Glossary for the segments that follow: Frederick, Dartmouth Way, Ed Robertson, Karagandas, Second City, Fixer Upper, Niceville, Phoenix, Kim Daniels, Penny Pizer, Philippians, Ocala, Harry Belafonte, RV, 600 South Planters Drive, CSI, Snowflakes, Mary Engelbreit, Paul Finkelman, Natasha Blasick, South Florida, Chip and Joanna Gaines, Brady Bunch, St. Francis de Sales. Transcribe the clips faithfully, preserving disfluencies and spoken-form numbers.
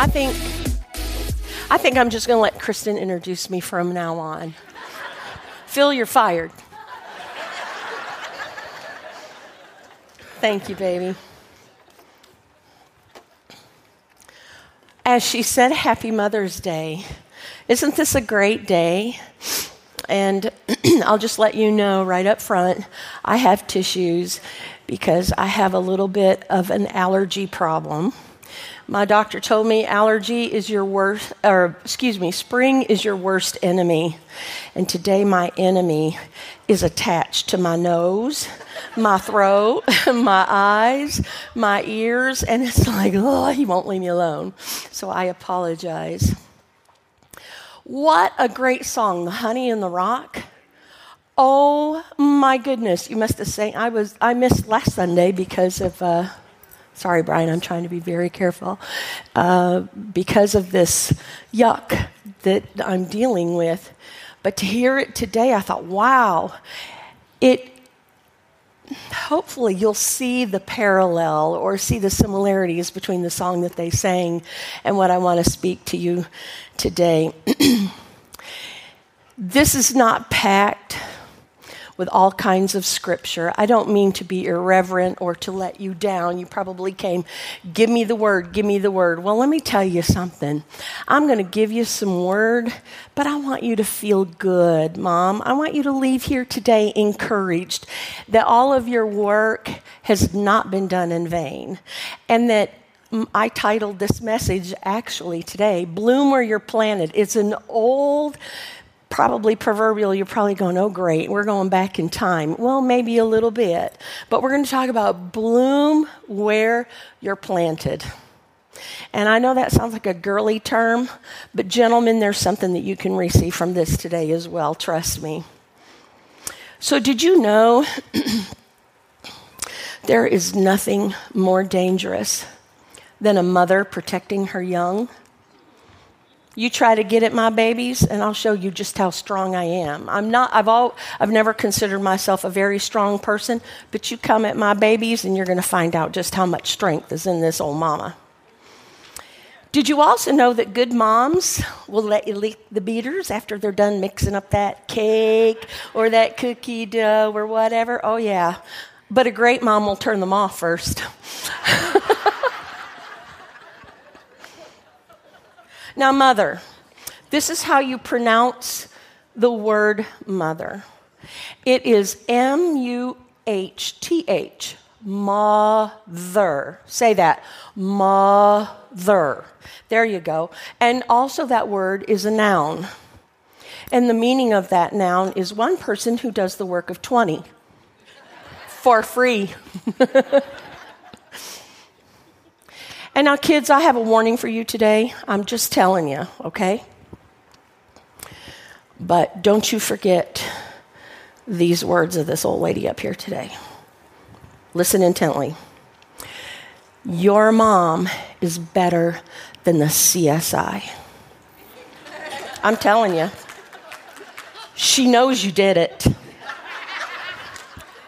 I think, I think I'm just going to let Kristen introduce me from now on. Phil, you're fired. Thank you, baby. As she said, Happy Mother's Day. Isn't this a great day? And I'll just let you know right up front, I have tissues because I have a little bit of an allergy problem. My doctor told me allergy is your worst, or excuse me, spring is your worst enemy. And today my enemy is attached to my nose, my throat, my eyes, my ears, and it's like, oh, he won't leave me alone. So I apologize. What a great song, The Honey in the Rock. Oh my goodness, you must have sang, I was, I missed last Sunday because of, uh, sorry Brian, I'm trying to be very careful, uh, because of this yuck that I'm dealing with. But to hear it today, I thought, wow, it, hopefully you'll see the parallel or see the similarities between the song that they sang and what I want to speak to you today. This is not packed with all kinds of scripture. I don't mean to be irreverent or to let you down. You probably came, give me the word, give me the word. Well, let me tell you something. I'm going to give you some word, but I want you to feel good, Mom. I want you to leave here today encouraged that all of your work has not been done in vain, and that I titled this message actually today, Bloom Where You're Planted. It's an old, probably proverbial, you're probably going, oh great, we're going back in time. Well, maybe a little bit, but we're going to talk about bloom where you're planted. And I know that sounds like a girly term, but gentlemen, there's something that you can receive from this today as well, trust me. So did you know there is nothing more dangerous than a mother protecting her young? You try to get at my babies, and I'll show you just how strong I am. I'm not, I've all, I've never considered myself a very strong person, but you come at my babies, and you're going to find out just how much strength is in this old mama. Did you also know that good moms will let you lick the beaters after they're done mixing up that cake or that cookie dough or whatever? Oh, yeah. But a great mom will turn them off first. Now, mother, this is how you pronounce the word mother. It is M U H T H, mother. Say that, mother. There you go. And also that word is a noun. And the meaning of that noun is one person who does the work of twenty for free. And now, kids, I have a warning for you today. I'm just telling you, okay? But don't you forget these words of this old lady up here today. Listen intently. Your mom is better than the C S I. I'm telling you. She knows you did it.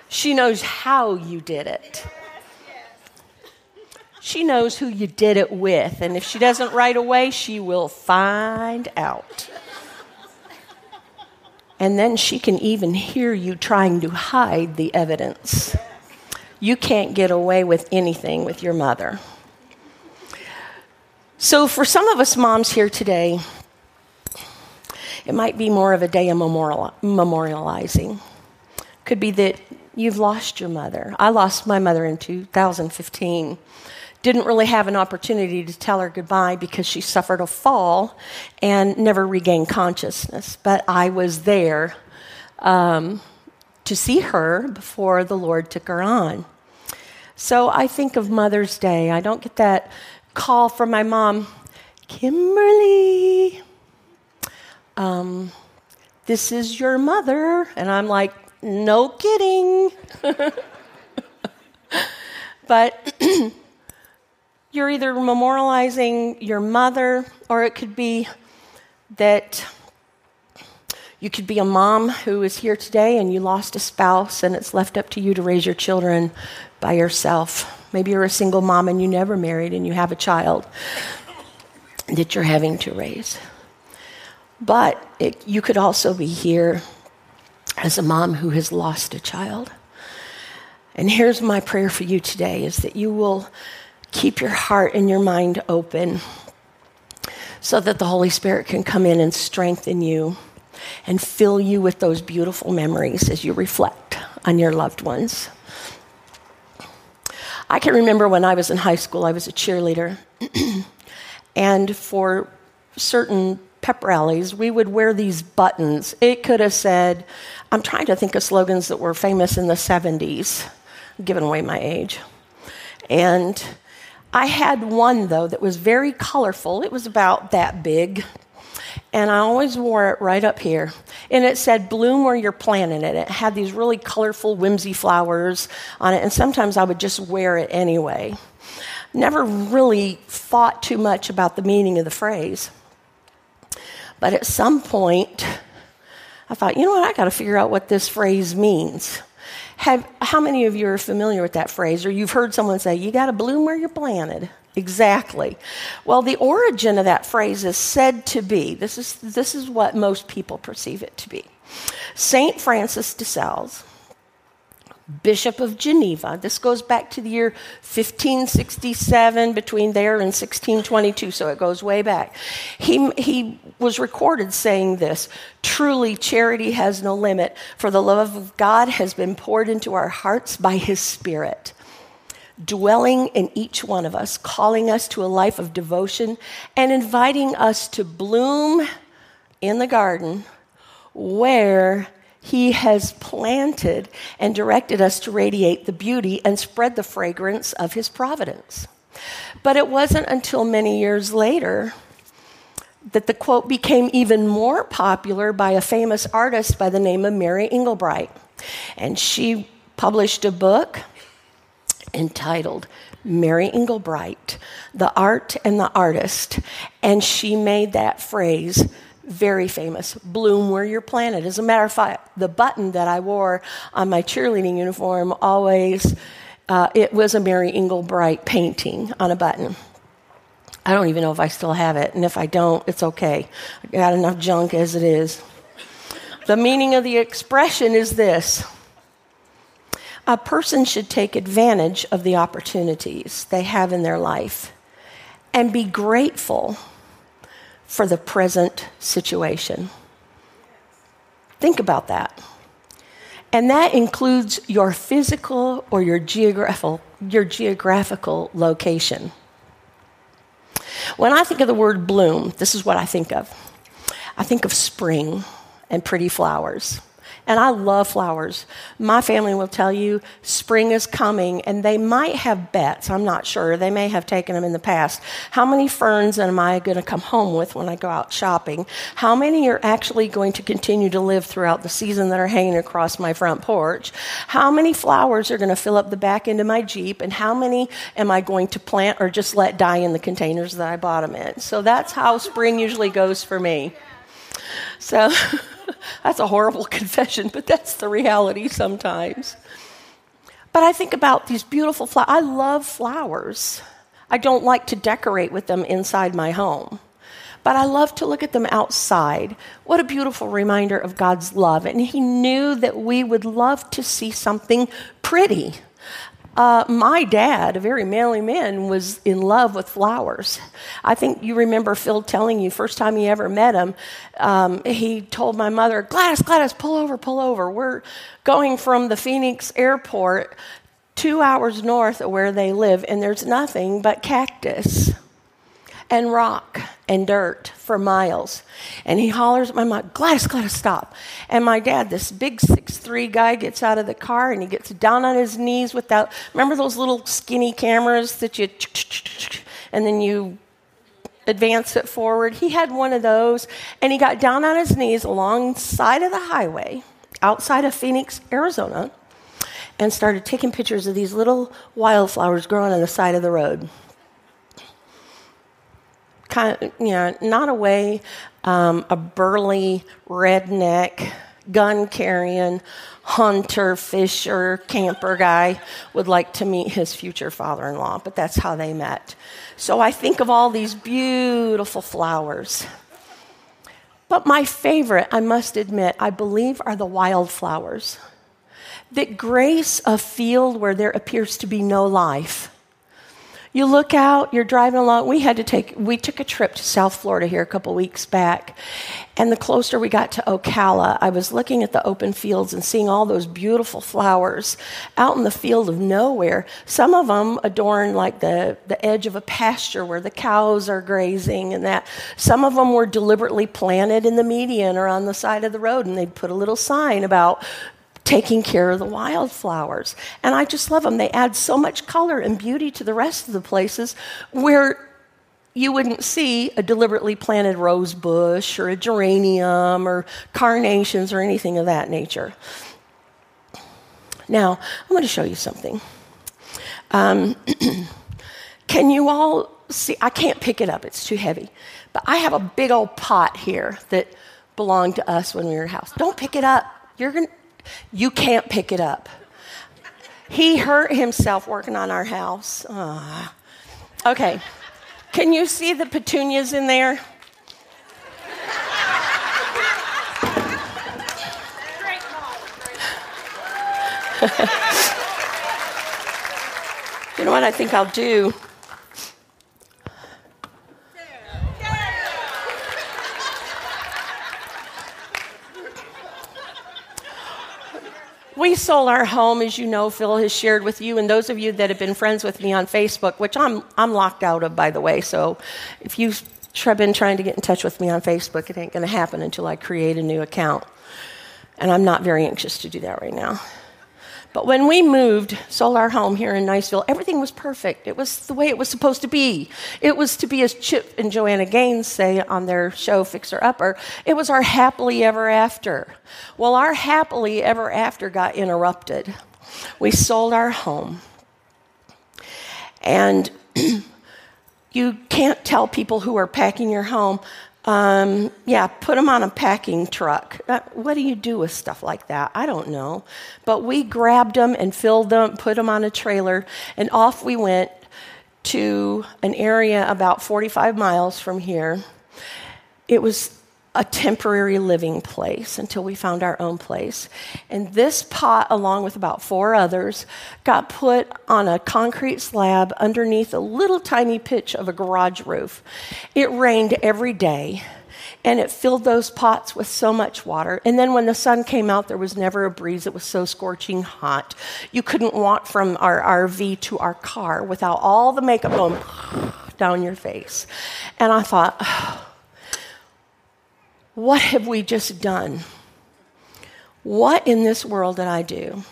She knows how you did it. She knows who you did it with, and if she doesn't right away, she will find out. And then she can even hear you trying to hide the evidence. You can't get away with anything with your mother. So for some of us moms here today, it might be more of a day of memorial- memorializing. Could be that you've lost your mother. I lost my mother in two thousand fifteen. Didn't really have an opportunity to tell her goodbye because she suffered a fall and never regained consciousness. But I was there um, to see her before the Lord took her on. So I think of Mother's Day. I don't get that call from my mom, Kimberly, um, this is your mother. And I'm like, no kidding. But you're either memorializing your mother, or it could be that you could be a mom who is here today and you lost a spouse and it's left up to you to raise your children by yourself. Maybe you're a single mom and you never married and you have a child. that you're having to raise. But it, you could also be here as a mom who has lost a child. And here's my prayer for you today, is that you will keep your heart and your mind open so that the Holy Spirit can come in and strengthen you and fill you with those beautiful memories as you reflect on your loved ones. I can remember when I was in high school, I was a cheerleader. And for certain pep rallies, we would wear these buttons. It could have said, I'm trying to think of slogans that were famous in the seventies, I'm giving away my age. And I had one, though, that was very colorful. It was about that big. And I always wore it right up here. And it said, bloom where you're planting it. It had these really colorful, whimsy flowers on it. And sometimes I would just wear it anyway. Never really thought too much about the meaning of the phrase. But at some point, I thought, you know what? I got to figure out what this phrase means. Have, how many of you are familiar with that phrase, or you've heard someone say, you got to bloom where you're planted? Exactly. Well, the origin of that phrase is said to be, this is, this is what most people perceive it to be. Saint Francis de Sales, Bishop of Geneva, this goes back to the year fifteen sixty-seven, between there and sixteen twenty-two, so it goes way back. He, he was recorded saying this, truly charity has no limit, for the love of God has been poured into our hearts by his Spirit, dwelling in each one of us, calling us to a life of devotion, and inviting us to bloom in the garden where he has planted and directed us to radiate the beauty and spread the fragrance of his providence. But it wasn't until many years later that the quote became even more popular by a famous artist by the name of Mary Engelbreit. And she published a book entitled Mary Engelbreit, The Art and the Artist. And she made that phrase very famous, bloom where you're planted. As a matter of fact, the button that I wore on my cheerleading uniform always, uh, it was a Mary Engelbreit painting on a button. I don't even know if I still have it, and if I don't, it's okay. I got enough junk as it is. The meaning of the expression is this. A person should take advantage of the opportunities they have in their life and be grateful for the present situation. Think about that. And that includes your physical or your geographical, your geographical location. When I think of the word bloom, this is what I think of. I think of spring and pretty flowers. And I love flowers. My family will tell you spring is coming, and they might have bets. I'm not sure. They may have taken them in the past. How many ferns am I going to come home with when I go out shopping? How many are actually going to continue to live throughout the season that are hanging across my front porch? How many flowers are going to fill up the back end of my Jeep? And how many am I going to plant or just let die in the containers that I bought them in? So that's how spring usually goes for me. So that's a horrible confession, but that's the reality sometimes. But I think about these beautiful flowers. I love flowers. I don't like to decorate with them inside my home, but I love to look at them outside. What a beautiful reminder of God's love. And he knew that we would love to see something pretty. Uh, my dad, a very manly man, was in love with flowers. I think you remember Phil telling you, first time he ever met him, um, he told my mother, Gladys, Gladys, pull over, pull over. We're going from the Phoenix airport two hours north of where they live, and there's nothing but cactus and rock and dirt for miles. And he hollers at my mom, Gladys, Gladys, stop. And my dad, this big six foot three guy, gets out of the car and he gets down on his knees without, remember those little skinny cameras that you, and then you advance it forward? He had one of those, and he got down on his knees alongside of the highway outside of Phoenix, Arizona, and started taking pictures of these little wildflowers growing on the side of the road. Kind of, you know, not a way um, a burly redneck gun-carrying, hunter, fisher, camper guy would like to meet his future father-in-law, but that's how they met. So I think of all these beautiful flowers. But my favorite, I must admit, I believe are the wildflowers. That grace a field where there appears to be no life. You look out, you're driving along. We had to take, we took a trip to South Florida here a couple weeks back. And the closer we got to Ocala, I was looking at the open fields and seeing all those beautiful flowers out in the field of nowhere. Some of them adorned like the, the edge of a pasture where the cows are grazing and that. Some of them were deliberately planted in the median or on the side of the road, and they'd put a little sign about taking care of the wildflowers. And I just love them. They add so much color and beauty to the rest of the places where you wouldn't see a deliberately planted rose bush or a geranium or carnations or anything of that nature. Now, I'm going to show you something. Um, can you all see? I can't pick it up. It's too heavy. But I have a big old pot here that belonged to us when we were in the house. Don't pick it up. You're going to... You can't pick it up. He hurt himself working on our house. Aww. Okay. Can you see the petunias in there? You know what I think I'll do? We sold our home, as you know, Phil has shared with you, and those of you that have been friends with me on Facebook, which I'm I'm locked out of, by the way, so if you've been trying to get in touch with me on Facebook, it ain't going to happen until I create a new account. And I'm not very anxious to do that right now. But when we moved, sold our home here in Niceville, everything was perfect. It was the way it was supposed to be. It was to be, as Chip and Joanna Gaines say on their show, Fixer Upper, it was our happily ever after. Well, our happily ever after got interrupted. We sold our home. And you can't tell people who are packing your home, Um, yeah, put them on a packing truck. What do you do with stuff like that? I don't know. But we grabbed them and filled them, put them on a trailer, and off we went to an area about forty-five miles from here. It was a temporary living place until we found our own place. And this pot, along with about four others, got put on a concrete slab underneath a little tiny pitch of a garage roof. It rained every day, and it filled those pots with so much water. And then when the sun came out, there was never a breeze. It was so scorching hot. You couldn't walk from our R V to our car without all the makeup going down your face. And I thought, oh, what have we just done? What in this world did I do?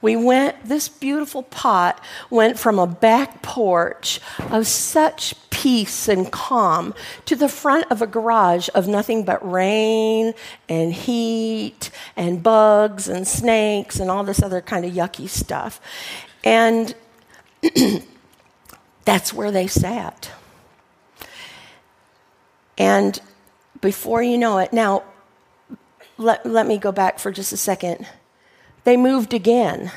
We went, this beautiful pot went from a back porch of such peace and calm to the front of a garage of nothing but rain and heat and bugs and snakes and all this other kind of yucky stuff. And that's where they sat. And before you know it. Now, let, let me go back for just a second. They moved again.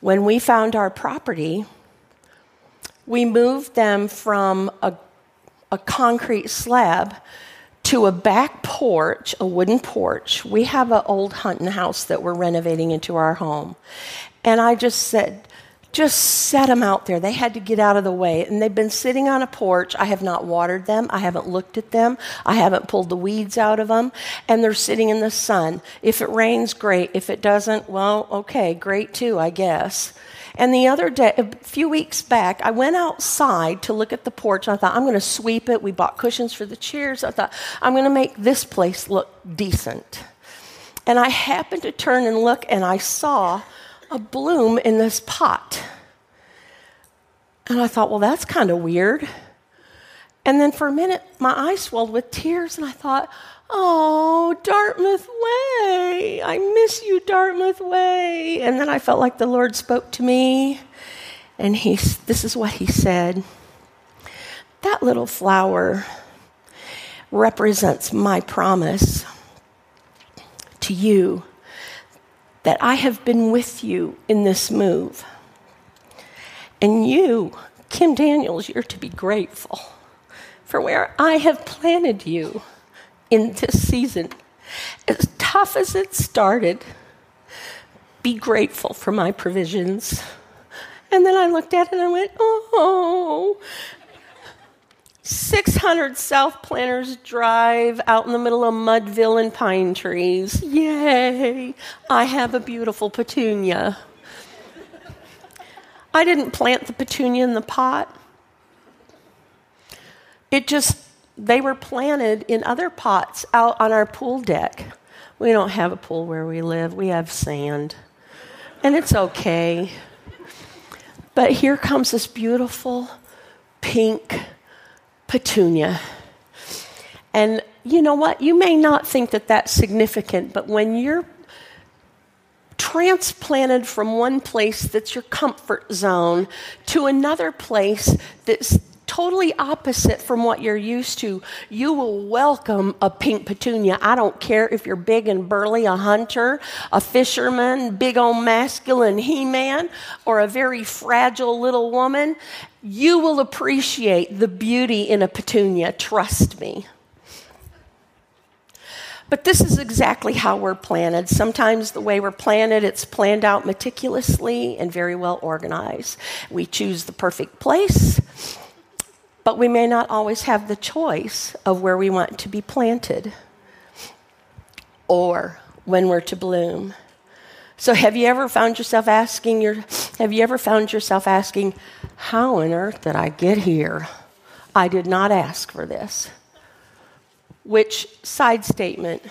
When we found our property, we moved them from a, a concrete slab to a back porch, a wooden porch. We have an old hunting house that we're renovating into our home. And I just said, just set them out there. They had to get out of the way. And they've been sitting on a porch. I have not watered them. I haven't looked at them. I haven't pulled the weeds out of them. And they're sitting in the sun. If it rains, great. If it doesn't, well, okay, great too, I guess. And the other day, a few weeks back, I went outside to look at the porch. And I thought, I'm going to sweep it. We bought cushions for the chairs. I thought, I'm going to make this place look decent. And I happened to turn and look, and I saw a bloom in this pot. And I thought, well, that's kind of weird. And then for a minute, my eyes swelled with tears, and I thought, oh, Dartmouth Way. I miss you, Dartmouth Way. And then I felt like the Lord spoke to me, and he, this is what he said. That little flower represents my promise to you that I have been with you in this move. And you, Kim Daniels, you're to be grateful for where I have planted you in this season. As tough as it started, be grateful for my provisions. And then I looked at it and I went, oh, six hundred South Planters Drive out in the middle of Mudville and pine trees. Yay! I have a beautiful petunia. I didn't plant the petunia in the pot. It just, they were planted in other pots out on our pool deck. We don't have a pool where we live. We have sand. And it's okay. But here comes this beautiful pink petunia. And you know what? You may not think that that's significant, but when you're transplanted from one place that's your comfort zone to another place that's totally opposite from what you're used to, you will welcome a pink petunia. I don't care if you're big and burly, a hunter, a fisherman, big old masculine he-man, or a very fragile little woman. You will appreciate the beauty in a petunia, trust me. But this is exactly how we're planted. Sometimes the way we're planted, it's planned out meticulously and very well organized. We choose the perfect place, but we may not always have the choice of where we want to be planted or when we're to bloom. So have you ever found yourself asking your, have you ever found yourself asking, how on earth did I get here? I did not ask for this. Which, side statement,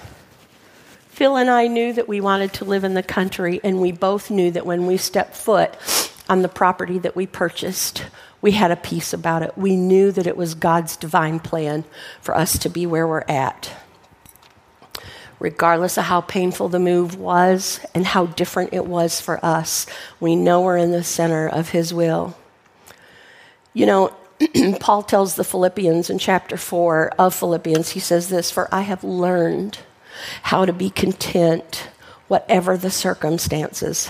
Phil and I knew that we wanted to live in the country, and we both knew that when we stepped foot on the property that we purchased, we had a peace about it. We knew that it was God's divine plan for us to be where we're at. Regardless of how painful the move was and how different it was for us, we know we're in the center of His will. You know, Paul tells the Philippians in chapter four of Philippians, he says this, "For I have learned how to be content, whatever the circumstances."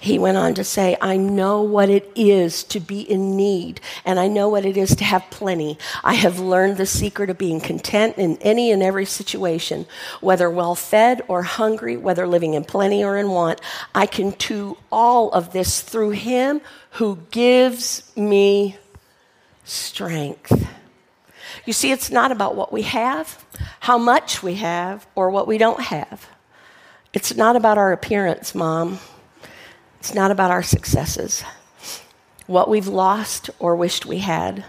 He went on to say, I know what it is to be in need, and I know what it is to have plenty. I have learned the secret of being content in any and every situation, whether well-fed or hungry, whether living in plenty or in want. I can do all of this through Him who gives me strength. You see, it's not about what we have, how much we have, or what we don't have. It's not about our appearance, Mom. It's not about our successes, what we've lost or wished we had.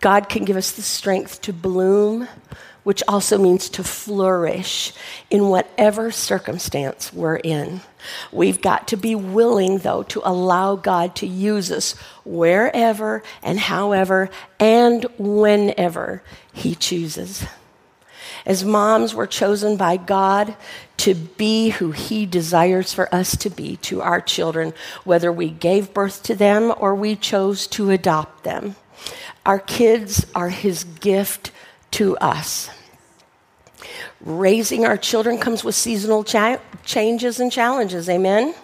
God can give us the strength to bloom, which also means to flourish in whatever circumstance we're in. We've got to be willing, though, to allow God to use us wherever and however and whenever He chooses. As moms, we're chosen by God to be who He desires for us to be to our children, whether we gave birth to them or we chose to adopt them. Our kids are His gift to us. Raising our children comes with seasonal cha- changes and challenges, amen?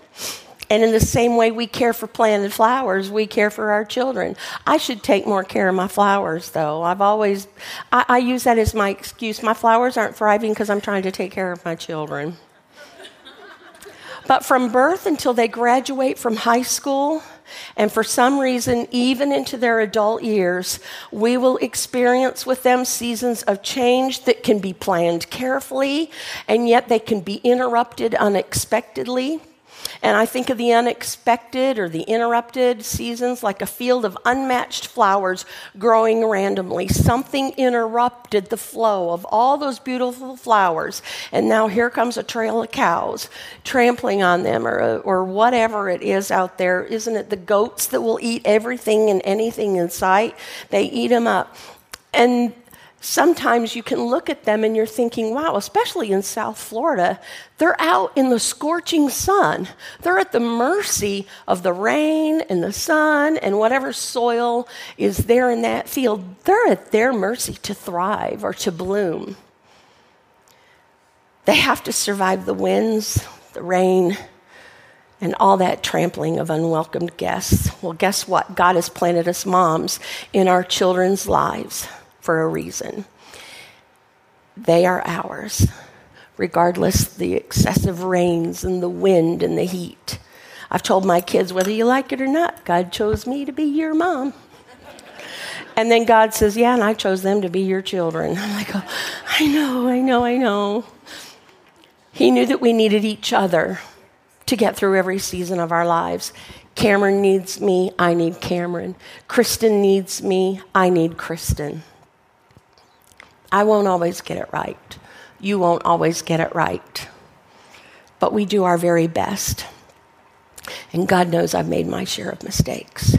And in the same way we care for planted flowers, we care for our children. I should take more care of my flowers, though. I've always, I, I use that as my excuse. My flowers aren't thriving because I'm trying to take care of my children. But from birth until they graduate from high school, and for some reason, even into their adult years, we will experience with them seasons of change that can be planned carefully, and yet they can be interrupted unexpectedly. And I think of the unexpected or the interrupted seasons like a field of unmatched flowers growing randomly. Something interrupted the flow of all those beautiful flowers, and now here comes a trail of cows trampling on them or, or whatever it is out there. Isn't it the goats that will eat everything and anything in sight? They eat them up. And sometimes you can look at them and you're thinking, wow, especially in South Florida, they're out in the scorching sun. They're at the mercy of the rain and the sun and whatever soil is there in that field. They're at their mercy to thrive or to bloom. They have to survive the winds, the rain, and all that trampling of unwelcome guests. Well, guess what? God has planted us moms in our children's lives for a reason. They are ours, regardless of the excessive rains and the wind and the heat. I've told my kids, whether you like it or not, God chose me to be your mom. And then God says, yeah, and I chose them to be your children. I'm like, oh, I know, I know, I know. He knew that we needed each other to get through every season of our lives. Cameron needs me, I need Cameron. Kristen needs me, I need Kristen. I won't always get it right. You won't always get it right. But we do our very best. And God knows I've made my share of mistakes.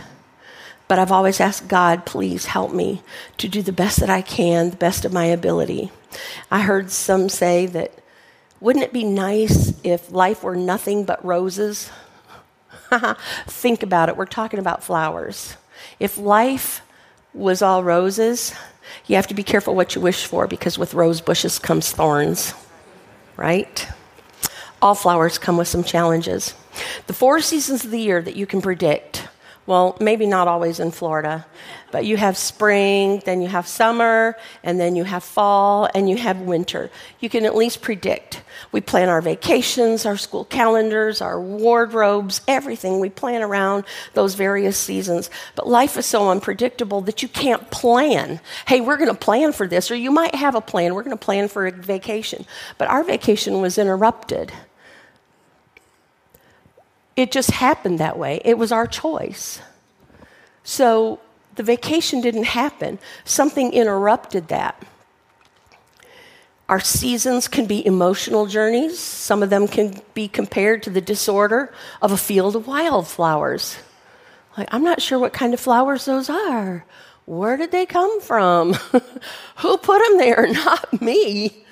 But I've always asked God, please help me to do the best that I can, the best of my ability. I heard some say that, wouldn't it be nice if life were nothing but roses? Think about it. We're talking about flowers. If life was all roses, you have to be careful what you wish for, because with rose bushes comes thorns, right? All flowers come with some challenges. The four seasons of the year that you can predict, well, maybe not always in Florida, but you have spring, then you have summer, and then you have fall, and you have winter. You can at least predict. We plan our vacations, our school calendars, our wardrobes, everything. We plan around those various seasons. But life is so unpredictable that you can't plan. Hey, we're going to plan for this, or you might have a plan. We're going to plan for a vacation. But our vacation was interrupted. It just happened that way. It was our choice. So the vacation didn't happen. Something interrupted that. Our seasons can be emotional journeys. Some of them can be compared to the disorder of a field of wildflowers. Like, I'm not sure what kind of flowers those are. Where did they come from? Who put them there? Not me.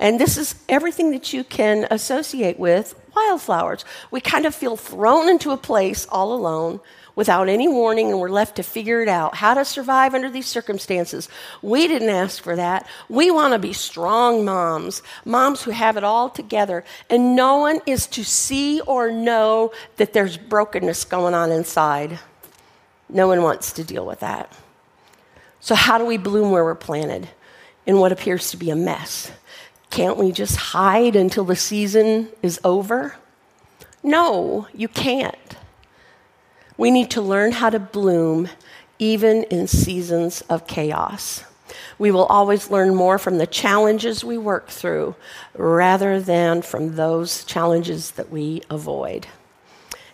And this is everything that you can associate with wildflowers. We kind of feel thrown into a place all alone without any warning, and we're left to figure it out, how to survive under these circumstances. We didn't ask for that. We want to be strong moms, moms who have it all together, and no one is to see or know that there's brokenness going on inside. No one wants to deal with that. So how do we bloom where we're planted in what appears to be a mess? Can't we just hide until the season is over? No, you can't. We need to learn how to bloom even in seasons of chaos. We will always learn more from the challenges we work through rather than from those challenges that we avoid.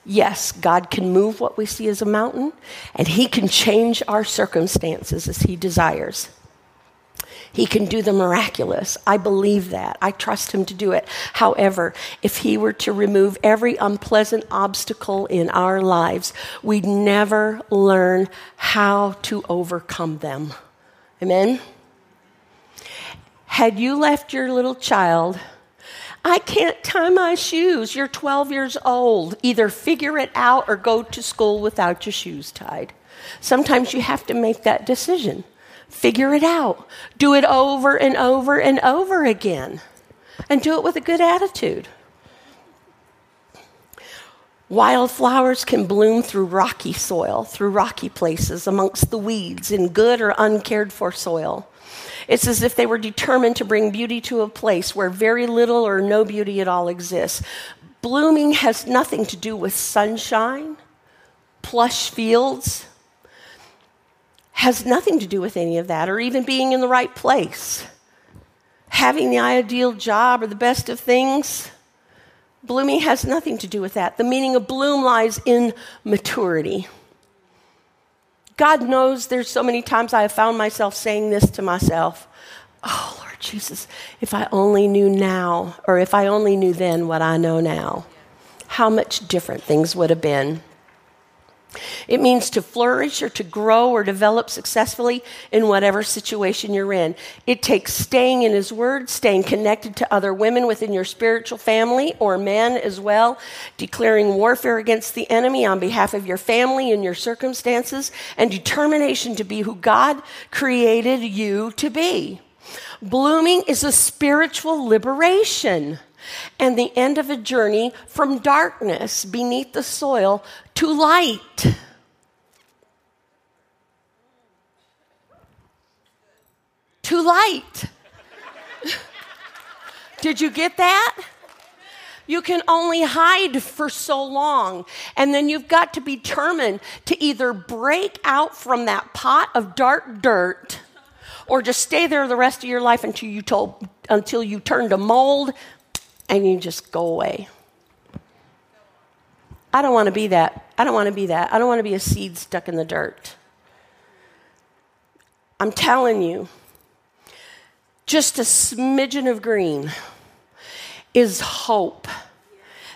Yes, God can move what we see as a mountain, and He can change our circumstances as He desires. He can do the miraculous. I believe that. I trust Him to do it. However, if He were to remove every unpleasant obstacle in our lives, we'd never learn how to overcome them. Amen? Had you left your little child, I can't tie my shoes, you're twelve years old, either figure it out or go to school without your shoes tied. Sometimes you have to make that decision. Figure it out. Do it over and over and over again. And do it with a good attitude. Wildflowers can bloom through rocky soil, through rocky places, amongst the weeds, in good or uncared for soil. It's as if they were determined to bring beauty to a place where very little or no beauty at all exists. Blooming has nothing to do with sunshine, plush fields, has nothing to do with any of that, or even being in the right place. Having the ideal job or the best of things, blooming has nothing to do with that. The meaning of bloom lies in maturity. God knows there's so many times I have found myself saying this to myself, oh, Lord Jesus, if I only knew now, or if I only knew then what I know now, how much different things would have been. It means to flourish or to grow or develop successfully in whatever situation you're in. It takes staying in His Word, staying connected to other women within your spiritual family or men as well, declaring warfare against the enemy on behalf of your family and your circumstances, and determination to be who God created you to be. Blooming is a spiritual liberation and the end of a journey from darkness beneath the soil to light. To light. Did you get that? You can only hide for so long, and then you've got to be determined to either break out from that pot of dark dirt or just stay there the rest of your life until you told, until you turn to mold and you just go away. I don't want to be that. I don't want to be that. I don't want to be a seed stuck in the dirt. I'm telling you, just a smidgen of green is hope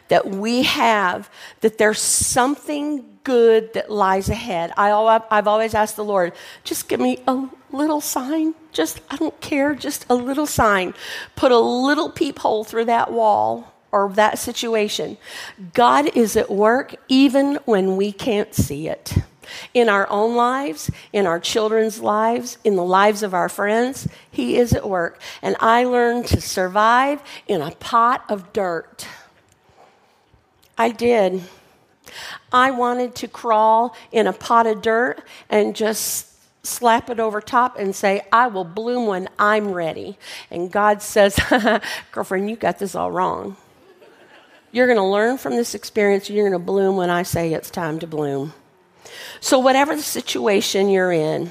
that we have, that there's something good that lies ahead. I, I've always asked the Lord, just give me a little sign. Just, I don't care, just a little sign. Put a little peephole through that wall or that situation. God is at work even when we can't see it. In our own lives, in our children's lives, in the lives of our friends, He is at work. And I learned to survive in a pot of dirt. I did. I wanted to crawl in a pot of dirt and just slap it over top and say, I will bloom when I'm ready. And God says, girlfriend, you got this all wrong. You're going to learn from this experience and you're going to bloom when I say it's time to bloom. So whatever the situation you're in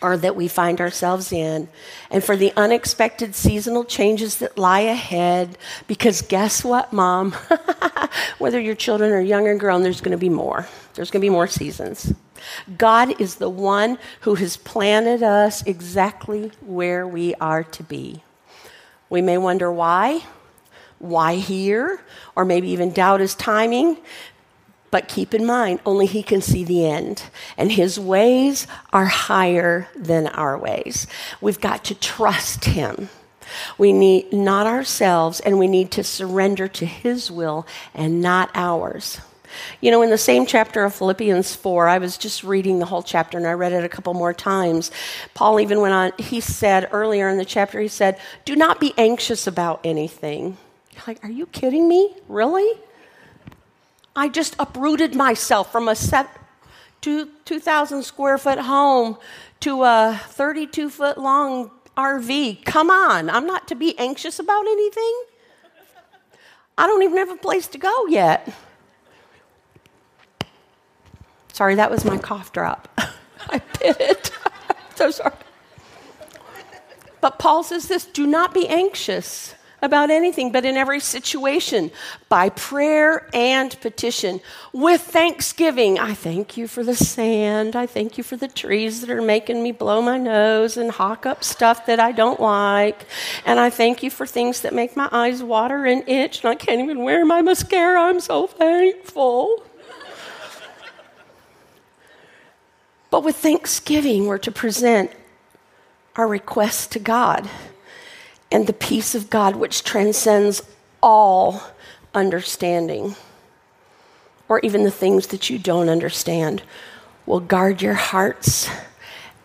or that we find ourselves in, and for the unexpected seasonal changes that lie ahead, because guess what, Mom? Whether your children are young or grown, there's going to be more. There's going to be more seasons. God is the one who has planted us exactly where we are to be. We may wonder why, why here, or maybe even doubt His timing. But keep in mind, only He can see the end. And His ways are higher than our ways. We've got to trust Him. We need not ourselves, and we need to surrender to His will and not ours. You know, in the same chapter of Philippians four, I was just reading the whole chapter, and I read it a couple more times. Paul even went on, he said earlier in the chapter, he said, do not be anxious about anything. You're like, are you kidding me? Really? I just uprooted myself from a two thousand square foot home to a thirty-two foot long R V. Come on, I'm not to be anxious about anything. I don't even have a place to go yet. Sorry, that was my cough drop. I bit it. I'm so sorry. But Paul says this, do not be anxious about anything, but in every situation, by prayer and petition, with thanksgiving. I thank you for the sand. I thank you for the trees that are making me blow my nose and hawk up stuff that I don't like. And I thank you for things that make my eyes water and itch, and I can't even wear my mascara. I'm so thankful. But with thanksgiving, we're to present our requests to God. And the peace of God, which transcends all understanding, or even the things that you don't understand, will guard your hearts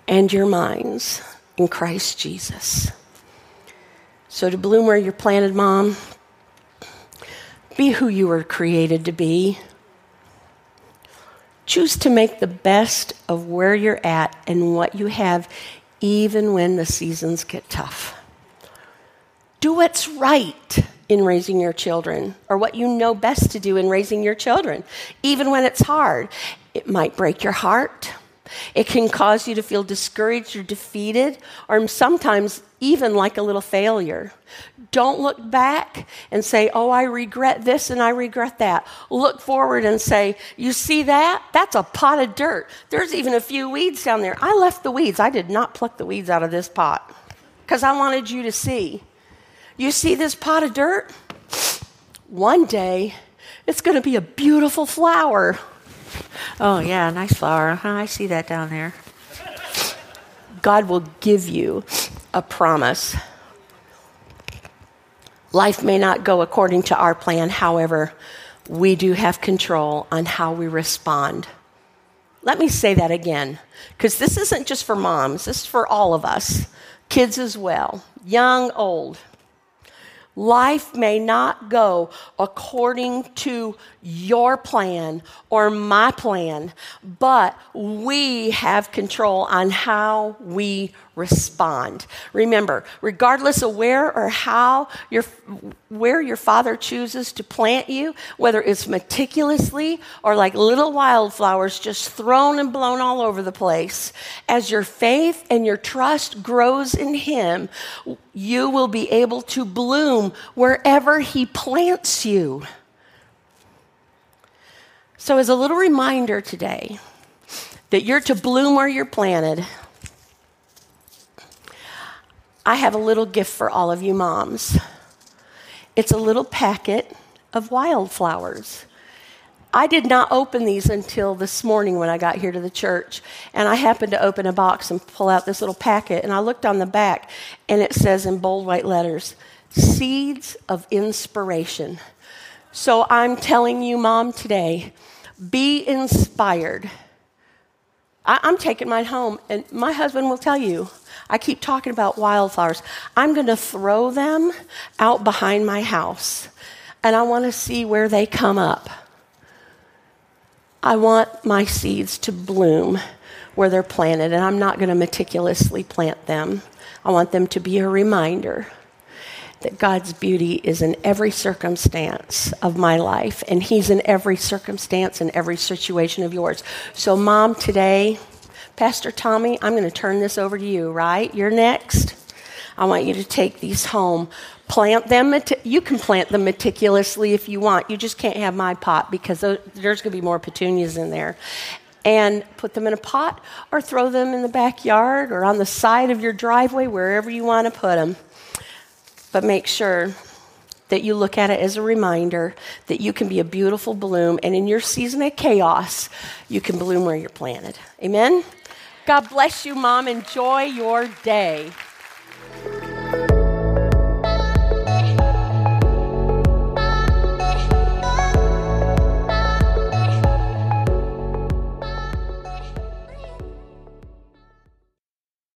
and your minds in Christ Jesus. So to bloom where you're planted, Mom, be who you were created to be. Choose to make the best of where you're at and what you have, even when the seasons get tough. Do what's right in raising your children, or what you know best to do in raising your children, even when it's hard. It might break your heart. It can cause you to feel discouraged or defeated, or sometimes even like a little failure. Don't look back and say, oh, I regret this and I regret that. Look forward and say, you see that? That's a pot of dirt. There's even a few weeds down there. I left the weeds. I did not pluck the weeds out of this pot because I wanted you to see. You see this pot of dirt? One day, it's going to be a beautiful flower. Oh, yeah, nice flower. Huh? I see that down there. God will give you a promise. Life may not go according to our plan. However, we do have control on how we respond. Let me say that again, because this isn't just for moms. This is for all of us. kids as well, young, old. Life may not go according to your plan or my plan, but we have control on how we respond. Remember, regardless of where or how your where your Father chooses to plant you, whether it's meticulously or like little wildflowers just thrown and blown all over the place, as your faith and your trust grows in Him, you will be able to bloom wherever He plants you. So as a little reminder today that you're to bloom where you're planted, I have a little gift for all of you moms. It's a little packet of wildflowers. I did not open these until this morning when I got here to the church, and I happened to open a box and pull out this little packet, and I looked on the back, and it says in bold white letters, Seeds of Inspiration. So I'm telling you, Mom, today, be inspired. I, I'm taking mine home, and my husband will tell you, I keep talking about wildflowers. I'm going to throw them out behind my house, and I want to see where they come up. I want my seeds to bloom where they're planted, and I'm not going to meticulously plant them. I want them to be a reminder that God's beauty is in every circumstance of my life, and He's in every circumstance and every situation of yours. So, Mom, today, Pastor Tommy, I'm going to turn this over to you, right? You're next. I want you to take these home. Plant them. You can plant them meticulously if you want. You just can't have my pot because there's going to be more petunias in there. And put them in a pot or throw them in the backyard or on the side of your driveway, wherever you want to put them. But make sure that you look at it as a reminder that you can be a beautiful bloom. And in your season of chaos, you can bloom where you're planted. Amen? God bless you, Mom. Enjoy your day.